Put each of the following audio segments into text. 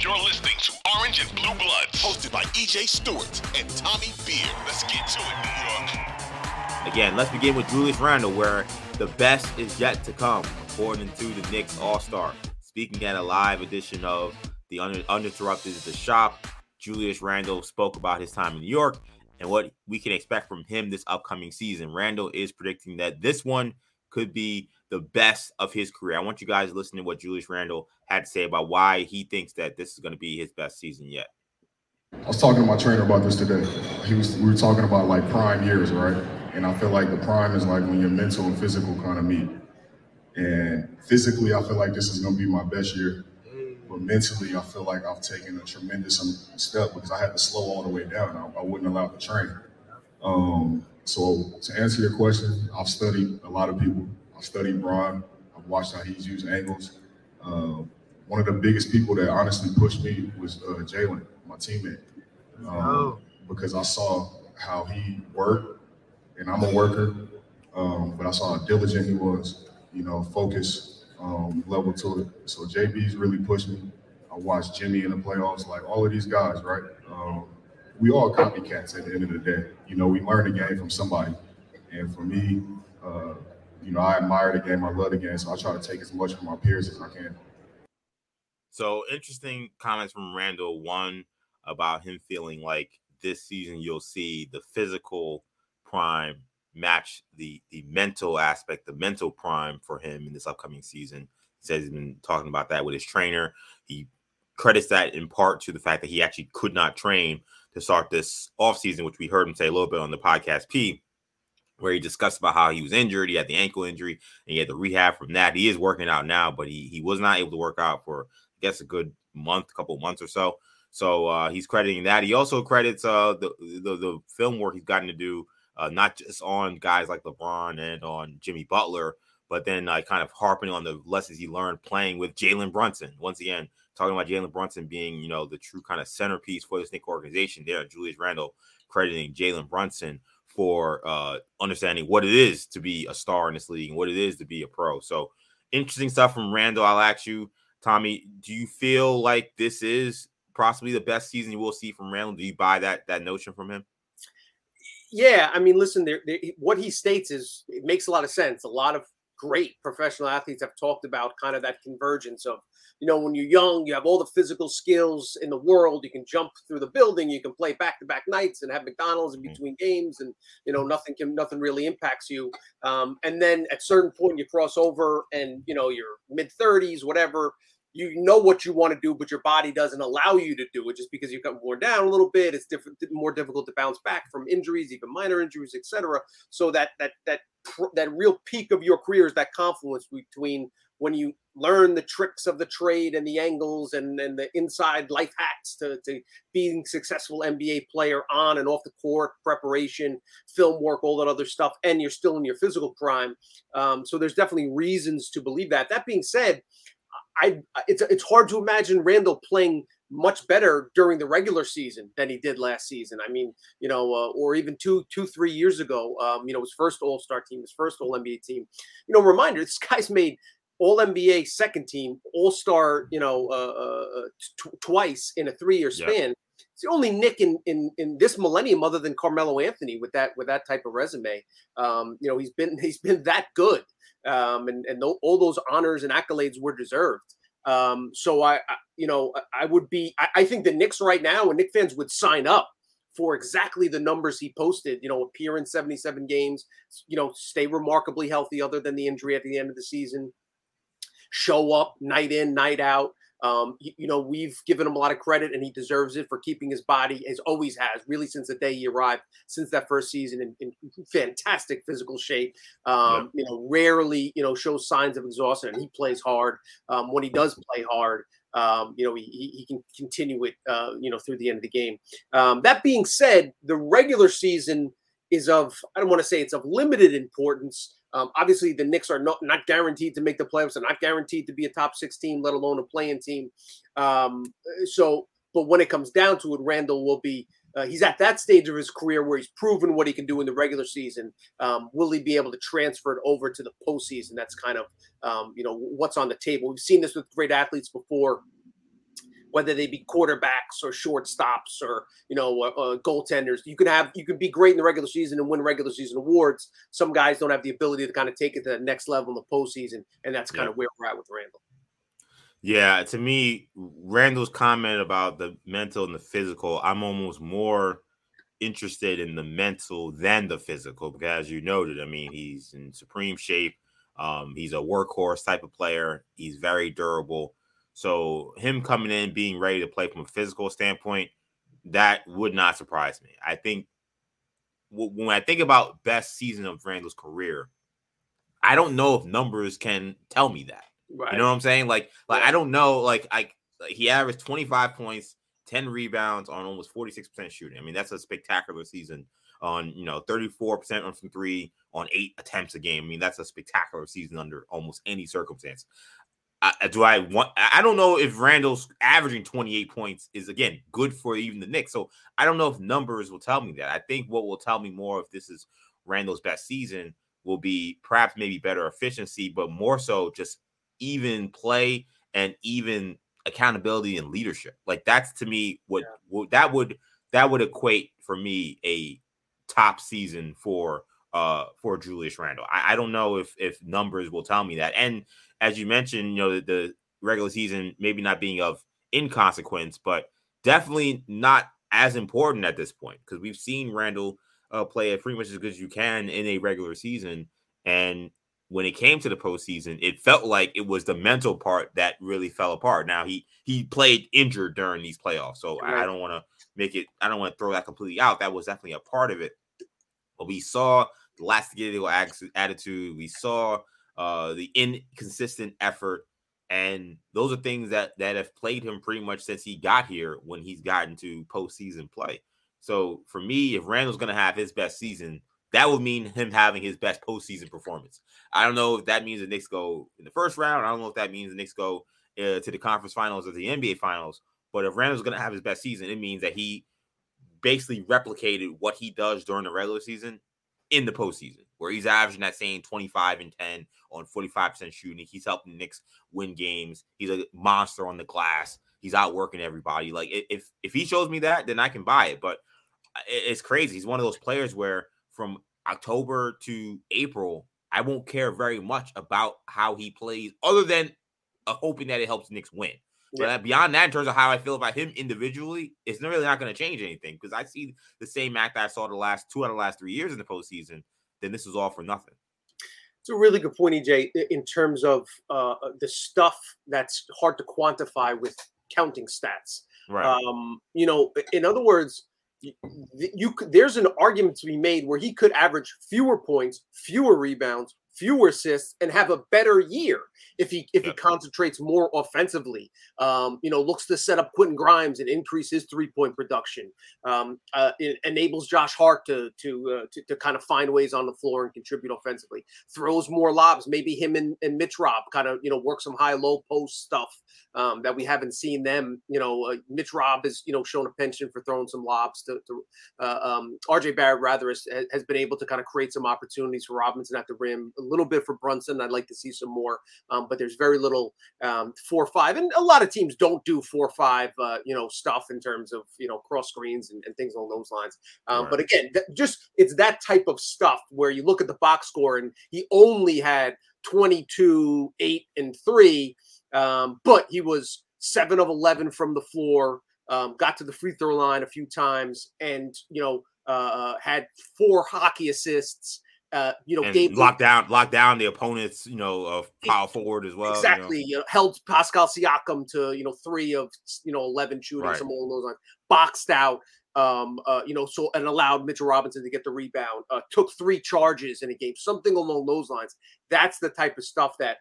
You're listening to Orange and Blue Bloods, hosted by EJ Stewart and Tommy Beer. Let's get to it, New York. Again, let's begin with Julius Randle, where the best is yet to come, according to the Knicks All-Star. Speaking at a live edition of the Uninterrupted at the Shop, Julius Randle spoke about his time in New York and what we can expect from him this upcoming season. Randle is predicting that this one could be the best of his career. I want you guys to listen to what Julius Randle had to say about why he thinks that this is going to be his best season yet. I was talking to my trainer about this today. We were talking about like prime years, right? And I feel like the prime is like when your mental and physical kind of meet. And physically, I feel like this is going to be my best year. But mentally, I feel like I've taken a tremendous step because I had to slow all the way down. I wouldn't allow the train. So to answer your question, I've studied a lot of people. I've studied Bron. I've watched how he's used angles. One of the biggest people that honestly pushed me was Jaylen, my teammate, because I saw how he worked, and I'm a worker, but I saw how diligent he was, you know, focused. Level to it. So JB's really pushed me. I watched Jimmy in the playoffs, like all of these guys, right? We all copycats at the end of the day. You know, we learn the game from somebody. And for me, you know, I admire the game. I love the game. So I try to take as much from my peers as I can. So interesting comments from Randle. One, about him feeling like this season you'll see the physical prime match the mental aspect, the mental prime for him in this upcoming season. He says he's been talking about that with his trainer. He credits that in part to the fact that he actually could not train to start this offseason, which we heard him say a little bit on the podcast P, where he discussed about how he was injured. He had the ankle injury and he had the rehab from that. He is working out now, but he was not able to work out for, I guess, a good month, couple months or so. So he's crediting that. He also credits the film work he's gotten to do, not just on guys like LeBron and on Jimmy Butler, but then kind of harping on the lessons he learned playing with Jalen Brunson. Once again, talking about Jalen Brunson being, you know, the true kind of centerpiece for this Knicks organization there. Julius Randle crediting Jalen Brunson for understanding what it is to be a star in this league and what it is to be a pro. So interesting stuff from Randle. I'll ask you, Tommy, do you feel like this is possibly the best season you will see from Randle? Do you buy that notion from him? Yeah, I mean, listen, what he states is, it makes a lot of sense. A lot of great professional athletes have talked about kind of that convergence of, you know, when you're young, you have all the physical skills in the world. You can jump through the building. You can play back-to-back nights and have McDonald's in between games. And, you know, nothing really impacts you. And then at a certain point, you cross over and, you know, you're mid-30s, whatever. you know what you want to do, but your body doesn't allow you to do it just because you've gotten worn down a little bit. It's different, more difficult to bounce back from injuries, even minor injuries, etc. So that real peak of your career is that confluence between when you learn the tricks of the trade and the angles and the inside life hacks to being successful NBA player on and off the court, preparation, film work, all that other stuff, and you're still in your physical prime. So there's definitely reasons to believe that. That being said, it's hard to imagine Randle playing much better during the regular season than he did last season. I mean, you know, or even three years ago, you know, his first All-Star team, his first All-NBA team. You know, reminder, this guy's made All-NBA second team, All-Star, you know, twice in a 3-year span. Yeah. It's the only Nick in this millennium other than Carmelo Anthony with that type of resume. You know, he's been that good. And all those honors and accolades were deserved. So I think the Knicks right now and Knicks fans would sign up for exactly the numbers he posted, you know, appear in 77 games, you know, stay remarkably healthy other than the injury at the end of the season, show up night in, night out. You know, we've given him a lot of credit and he deserves it for keeping his body as always has really since the day he arrived, since that first season in fantastic physical shape. You know, rarely, you know, shows signs of exhaustion and he plays hard. When he does play hard, you know, he can continue it, you know, through the end of the game. That being said, the regular season is of, I don't want to say it's of limited importance. Obviously, the Knicks are not guaranteed to make the playoffs. They're not guaranteed to be a top 6 team, let alone a play-in team. But when it comes down to it, Randle will be he's at that stage of his career where he's proven what he can do in the regular season. Will he be able to transfer it over to the postseason? That's kind of, you know, what's on the table. We've seen this with great athletes before, whether they be quarterbacks or shortstops or, you know, goaltenders. You can be great in the regular season and win regular season awards. Some guys don't have the ability to kind of take it to the next level in the postseason, and that's kind of where we're at with Randle. Yeah, to me, Randle's comment about the mental and the physical, I'm almost more interested in the mental than the physical because, as you noted, I mean, he's in supreme shape. He's a workhorse type of player. He's very durable. So him coming in, being ready to play from a physical standpoint, that would not surprise me. I think when I think about best season of Randle's career, I don't know if numbers can tell me that. Right. You know what I'm saying? Like I don't know. Like he averaged 25 points, 10 rebounds on almost 46% shooting. I mean, that's a spectacular season on, you know, 34% on from three on 8 attempts a game. I mean, that's a spectacular season under almost any circumstance. I don't know if Randle's averaging 28 points is, again, good for even the Knicks. So I don't know if numbers will tell me that. I think what will tell me more if this is Randle's best season will be perhaps maybe better efficiency, but more so just even play and even accountability and leadership. Like that's to me that would equate for me a top season for Julius Randle. I don't know if numbers will tell me that. And as you mentioned, you know, the regular season maybe not being of inconsequence, but definitely not as important at this point because we've seen Randle play at pretty much as good as you can in a regular season. And when it came to the postseason, it felt like it was the mental part that really fell apart. Now he played injured during these playoffs, so right. I don't want to throw that completely out. That was definitely a part of it, but we saw lackadaisical attitude. We saw the inconsistent effort, and those are things that have plagued him pretty much since he got here. When he's gotten to postseason play, so for me, if Randle's going to have his best season, that would mean him having his best postseason performance. I don't know if that means the Knicks go in the first round. I don't know if that means the Knicks go to the conference finals or the NBA finals. But if Randle's going to have his best season, it means that he basically replicated what he does during the regular season in the postseason, where he's averaging that same 25 and 10 on 45% shooting. He's helping the Knicks win games. He's a monster on the glass. He's outworking everybody. Like if he shows me that, then I can buy it. But it's crazy. He's one of those players where from October to April, I won't care very much about how he plays other than hoping that it helps the Knicks win. But beyond that, in terms of how I feel about him individually, it's really not going to change anything because I see the same act I saw the last 2 out of the last 3 years in the postseason. Then this is all for nothing. It's a really good point, EJ, in terms of the stuff that's hard to quantify with counting stats. Right. You know, in other words, there's an argument to be made where he could average fewer points, fewer rebounds, fewer assists, and have a better year if he concentrates more offensively. You know, looks to set up Quentin Grimes and increase his 3-point production. It enables Josh Hart to kind of find ways on the floor and contribute offensively. Throws more lobs. Maybe him and Mitch Rob kind of, you know, work some high low post stuff that we haven't seen them. You know, Mitch Rob has, you know, shown a penchant for throwing some lobs. RJ Barrett rather has been able to kind of create some opportunities for Robinson at the rim. A little bit for Brunson. I'd like to see some more, but there's very little 4-5, and a lot of teams don't do 4-5, you know, stuff in terms of, you know, cross screens and things along those lines. Right. But again, it's that type of stuff where you look at the box score and he only had 22, 8, and 3, but he was 7 of 11 from the floor, got to the free throw line a few times, and, you know, had 4 hockey assists. You know, and locked down the opponent's, you know, power forward as well. Exactly. You know? Held Pascal Siakam to, you know, 3 of 11 shooting, right. Some of those lines. Boxed out, you know, so, and allowed Mitchell Robinson to get the rebound. Took 3 charges in a game, something along those lines. That's the type of stuff that,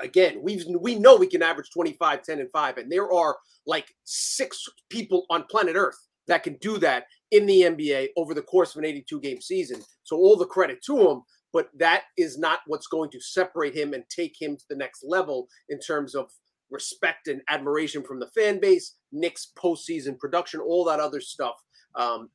again, we know we can average 25, 10, and 5, and there are like 6 people on planet Earth that can do that in the NBA over the course of an 82-game season. So all the credit to him, but that is not what's going to separate him and take him to the next level in terms of respect and admiration from the fan base, Knicks postseason production, all that other stuff.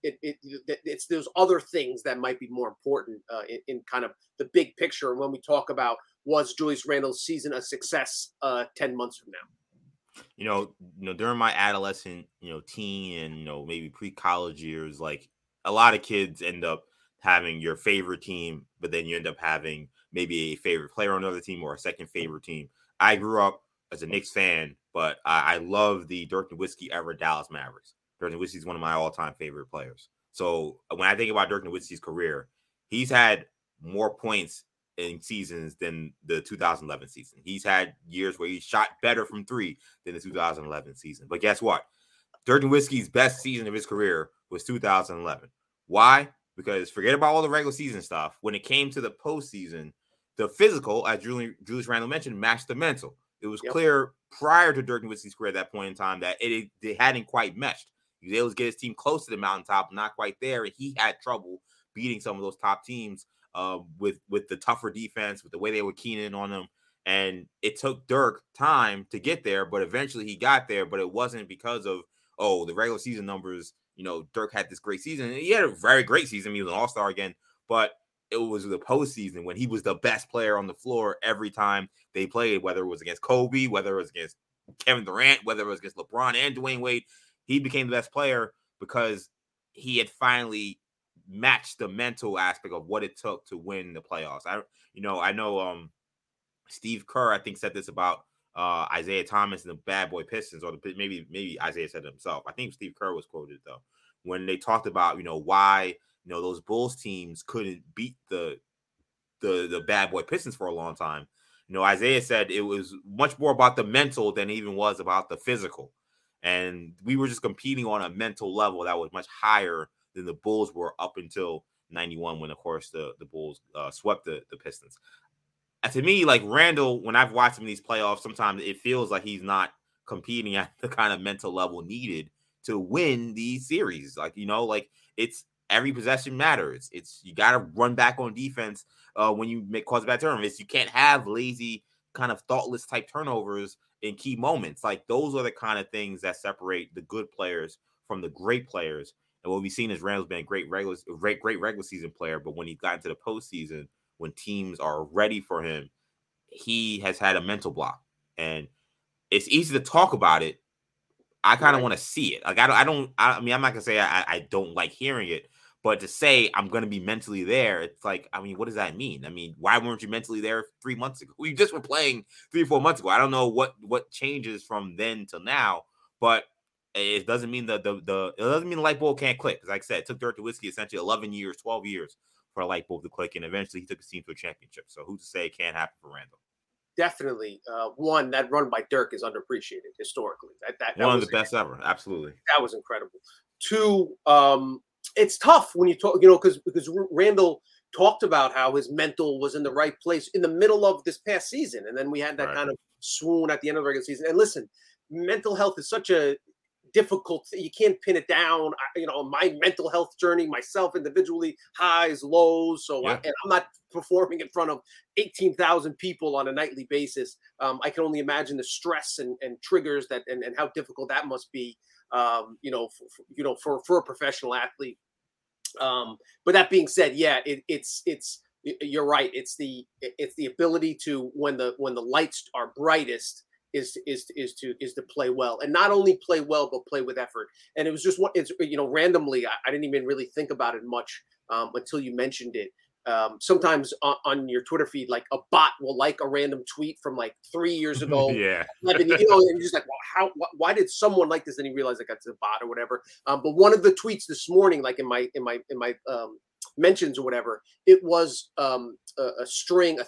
It's those other things that might be more important in kind of the big picture when we talk about, was Julius Randle's season a success 10 months from now? You know, during my adolescent, you know, teen and, you know, maybe pre-college years, like a lot of kids end up having your favorite team, but then you end up having maybe a favorite player on another team or a second favorite team. I grew up as a Knicks fan, but I love the Dirk Nowitzki era Dallas Mavericks. Dirk Nowitzki is one of my all-time favorite players. So when I think about Dirk Nowitzki's career, he's had more points in seasons than the 2011 season. He's had years where he shot better from 3 than the 2011 season. But guess what? Dirk Nowitzki's best season of his career was 2011. Why? Because forget about all the regular season stuff. When it came to the postseason, the physical, as Julius Randle mentioned, matched the mental. It was clear prior to Dirk Nowitzki's career at that point in time that they hadn't quite meshed. He was able to get his team close to the mountaintop, not quite there, and he had trouble beating some of those top teams with the tougher defense, with the way they were keying in on them. And it took Dirk time to get there, but eventually he got there. But it wasn't because of, oh, the regular season numbers. You know, Dirk had this great season. He had a very great season. He was an all-star again. But it was the postseason when he was the best player on the floor every time they played, whether it was against Kobe, whether it was against Kevin Durant, whether it was against LeBron and Dwayne Wade. He became the best player because he had finally match the mental aspect of what it took to win the playoffs. I know Steve Kerr, I think, said this about Isaiah Thomas and the Bad Boy Pistons, or maybe Isaiah said it himself. I think Steve Kerr was quoted though when they talked about, you know, why, you know, those Bulls teams couldn't beat the Bad Boy Pistons for a long time. You know, Isaiah said it was much more about the mental than it even was about the physical, and we were just competing on a mental level that was much higher than the Bulls were up until 91, when, of course, the Bulls swept the Pistons. And to me, like, Randle, when I've watched him in these playoffs, sometimes it feels like he's not competing at the kind of mental level needed to win these series. Like, you know, like, it's every possession matters. It's you got to run back on defense when you cause bad turnovers. You can't have lazy, kind of thoughtless type turnovers in key moments. Like, those are the kind of things that separate the good players from the great players. And what we've seen is Randle's been a great regular season player, but when he got into the postseason, when teams are ready for him, he has had a mental block. And it's easy to talk about it. I kind of want to see it. Like, I mean, I'm not gonna say I don't like hearing it, but to say I'm gonna be mentally there, it's like, I mean, what does that mean? I mean, why weren't you mentally there 3 months ago? We just were playing 3 or 4 months ago. I don't know what changes from then to now, but it doesn't mean the light bulb can't click. Because, like I said, it took Dirk Nowitzki essentially 11 years, 12 years for a light bulb to click, and eventually he took his team to a championship. So who to say it can't happen for Randle? Definitely. One, that run by Dirk is underappreciated historically. That one of the best ever. Absolutely. That was incredible. Two, it's tough when you talk, you know, because Randle talked about how his mental was in the right place in the middle of this past season. And then we had that kind of swoon at the end of the regular season. And listen, mental health is such a difficult, you can't pin it down. My mental health journey, myself individually, highs, lows. So and I'm not performing in front of 18,000 people on a nightly basis. I can only imagine the stress and triggers that, and how difficult that must be, for a professional athlete. But that being said, it's you're right. It's the ability to, when the lights are brightest, is to play well, and not only play well, but play with effort. And it was just randomly, I didn't even really think about it much until you mentioned it. Sometimes on your Twitter feed, like a bot will like a random tweet from like 3 years ago. And you're just like, well, why did someone like this? And you realize like that's a bot or whatever. But one of the tweets this morning, like in my mentions or whatever, it was a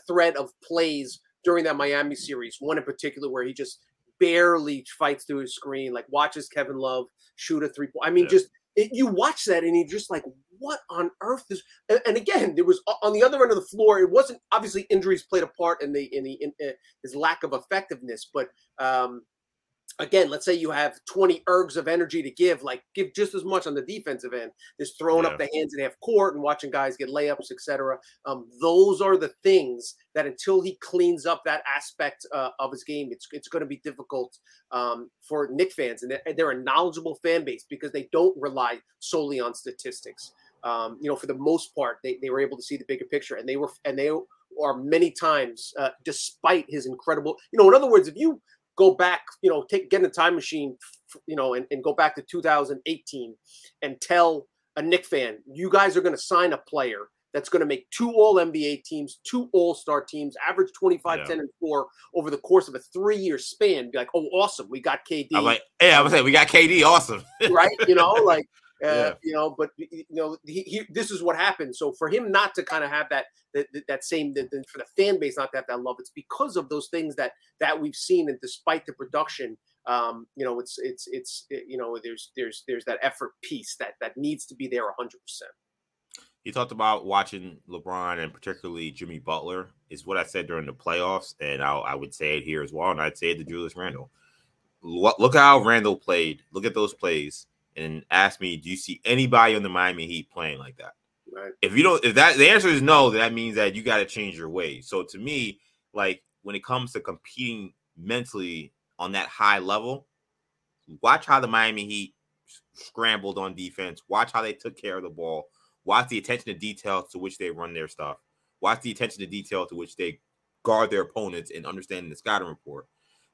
thread of plays during that Miami series, one in particular where he just barely fights through his screen, like watches Kevin Love shoot a 3-point. You watch that and you're just like, what on earth is? And again, there was on the other end of the floor. It wasn't, obviously injuries played a part in his lack of effectiveness. But again, let's say you have 20 ergs of energy to give, like give just as much on the defensive end. There's throwing up the hands in half court and watching guys get layups, etc. Those are the things that until he cleans up that aspect of his game, it's going to be difficult for Knicks fans. And they're a knowledgeable fan base because they don't rely solely on statistics. For the most part, they were able to see the bigger picture, and they are many times despite his incredible, in other words, if you go back, get in a time machine, and go back to 2018 and tell a Knick fan, you guys are going to sign a player that's going to make two All-NBA teams, two All-Star teams, average 25, 10, and 4 over the course of a 3-year span. Be like, oh, awesome, we got KD. I'm like, I was saying, we got KD, awesome. Right? This is what happened. So for him not to kind of have that same, for the fan base not to have that love, it's because of those things that we've seen. And despite the production, there's that effort piece that needs to be there 100%. You talked about watching LeBron and particularly Jimmy Butler is what I said during the playoffs. And I would say it here as well. And I'd say it to Julius Randle. Look how Randle played. Look at those plays. And ask me, do you see anybody on the Miami Heat playing like that? Right. If you don't, the answer is no, that means that you got to change your ways. So to me, like when it comes to competing mentally on that high level, watch how the Miami Heat scrambled on defense. Watch how they took care of the ball. Watch the attention to detail to which they run their stuff. Watch the attention to detail to which they guard their opponents and understanding the scouting report.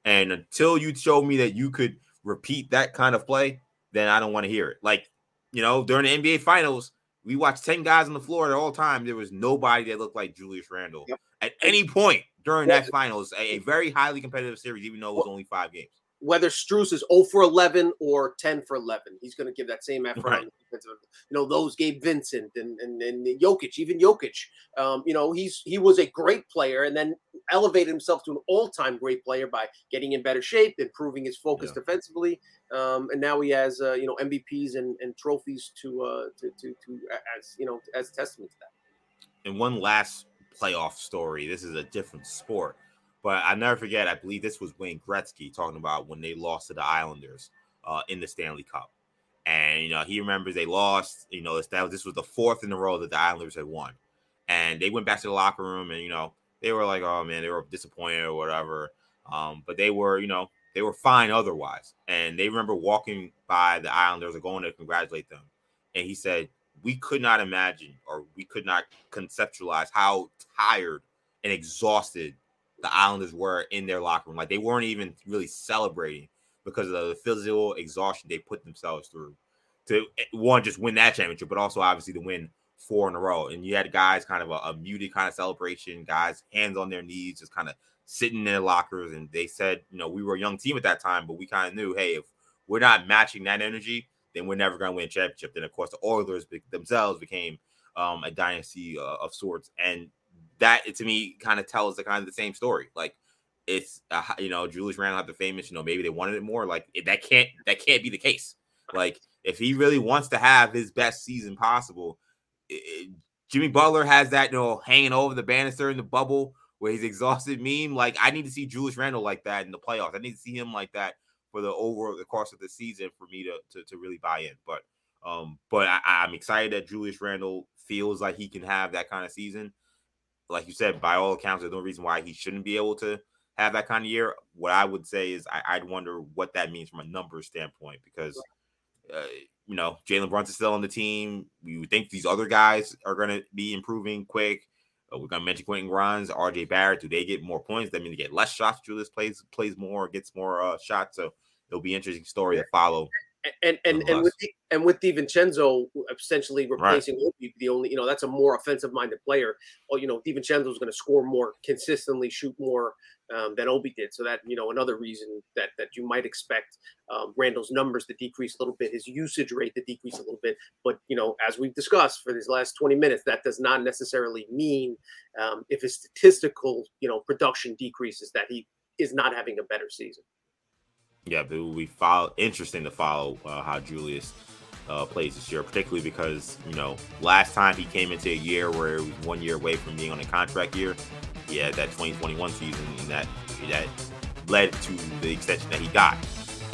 And until you show me that you could repeat that kind of play, then I don't want to hear it. Like, during the NBA Finals, we watched 10 guys on the floor at all time. There was nobody that looked like Julius Randle at any point during that Finals, a very highly competitive series, even though it was only 5 games. Whether Strus is 0 for 11 or 10 for 11, he's going to give that same effort. Right. Those Gabe Vincent and Jokic, even Jokic. He was a great player and then elevated himself to an all-time great player by getting in better shape, improving his focus defensively, and now he has MVPs and trophies as testament to that. And one last playoff story. This is a different sport. But I never forget, I believe this was Wayne Gretzky talking about when they lost to the Islanders in the Stanley Cup. And, he remembers they lost, this was the 4th in a row that the Islanders had won. And they went back to the locker room and, they were like, oh, man, they were disappointed or whatever. But they were fine otherwise. And they remember walking by the Islanders or going to congratulate them. And he said, we could not imagine or we could not conceptualize how tired and exhausted the Islanders were in their locker room. Like they weren't even really celebrating because of the physical exhaustion they put themselves through to one, just win that championship, but also obviously to win 4 in a row. And you had guys kind of a muted kind of celebration, guys hands on their knees, just kind of sitting in their lockers. And they said, we were a young team at that time, but we kind of knew, hey, if we're not matching that energy, then we're never going to win a championship. Then of course the Oilers themselves became a dynasty of sorts. And that, to me, kind of tells the kind of the same story. Like, it's, you know, Julius Randle had the famous, you know, maybe they wanted it more. Like, that can't be the case. Like, if he really wants to have his best season possible, Jimmy Butler has that, you know, hanging over the banister in the bubble where he's exhausted meme. Like, I need to see Julius Randle like that in the playoffs. I need to see him like that for the overall the course of the season for me to really buy in. But I'm excited that Julius Randle feels like he can have that kind of season. Like you said, by all accounts, there's no reason why he shouldn't be able to have that kind of year. What I would say is I'd wonder what that means from a numbers standpoint, because you know, Jalen Brunson's still on the team. We would think these other guys are going to be improving quick. We're going to mention Quentin Grimes, RJ Barrett. Do they get more points? That mean they get less shots. Julius plays more, gets more shots. So it'll be an interesting story to follow. And with DiVincenzo essentially replacing Obi, the only, you know, that's a more offensive minded player. Well, you know, DiVincenzo is going to score more consistently, shoot more than Obi did. So that, you know, another reason that you might expect Randall's numbers to decrease a little bit, his usage rate to decrease a little bit. But, you know, as we've discussed for these last 20 minutes, that does not necessarily mean if his statistical, you know, production decreases, that he is not having a better season. Yeah, but it will be interesting to follow how Julius plays this year, particularly because, you know, last time he came into a year where it was 1 year away from being on a contract year. He had that 2021 season, and that led to the extension that he got.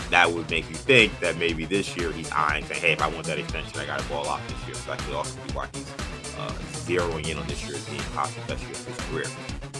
That would make you think that maybe this year he's eyeing, saying, hey, if I want that extension, I got to ball off this year. So that could also be why he's zeroing in on this year as being possibly the best year of his career.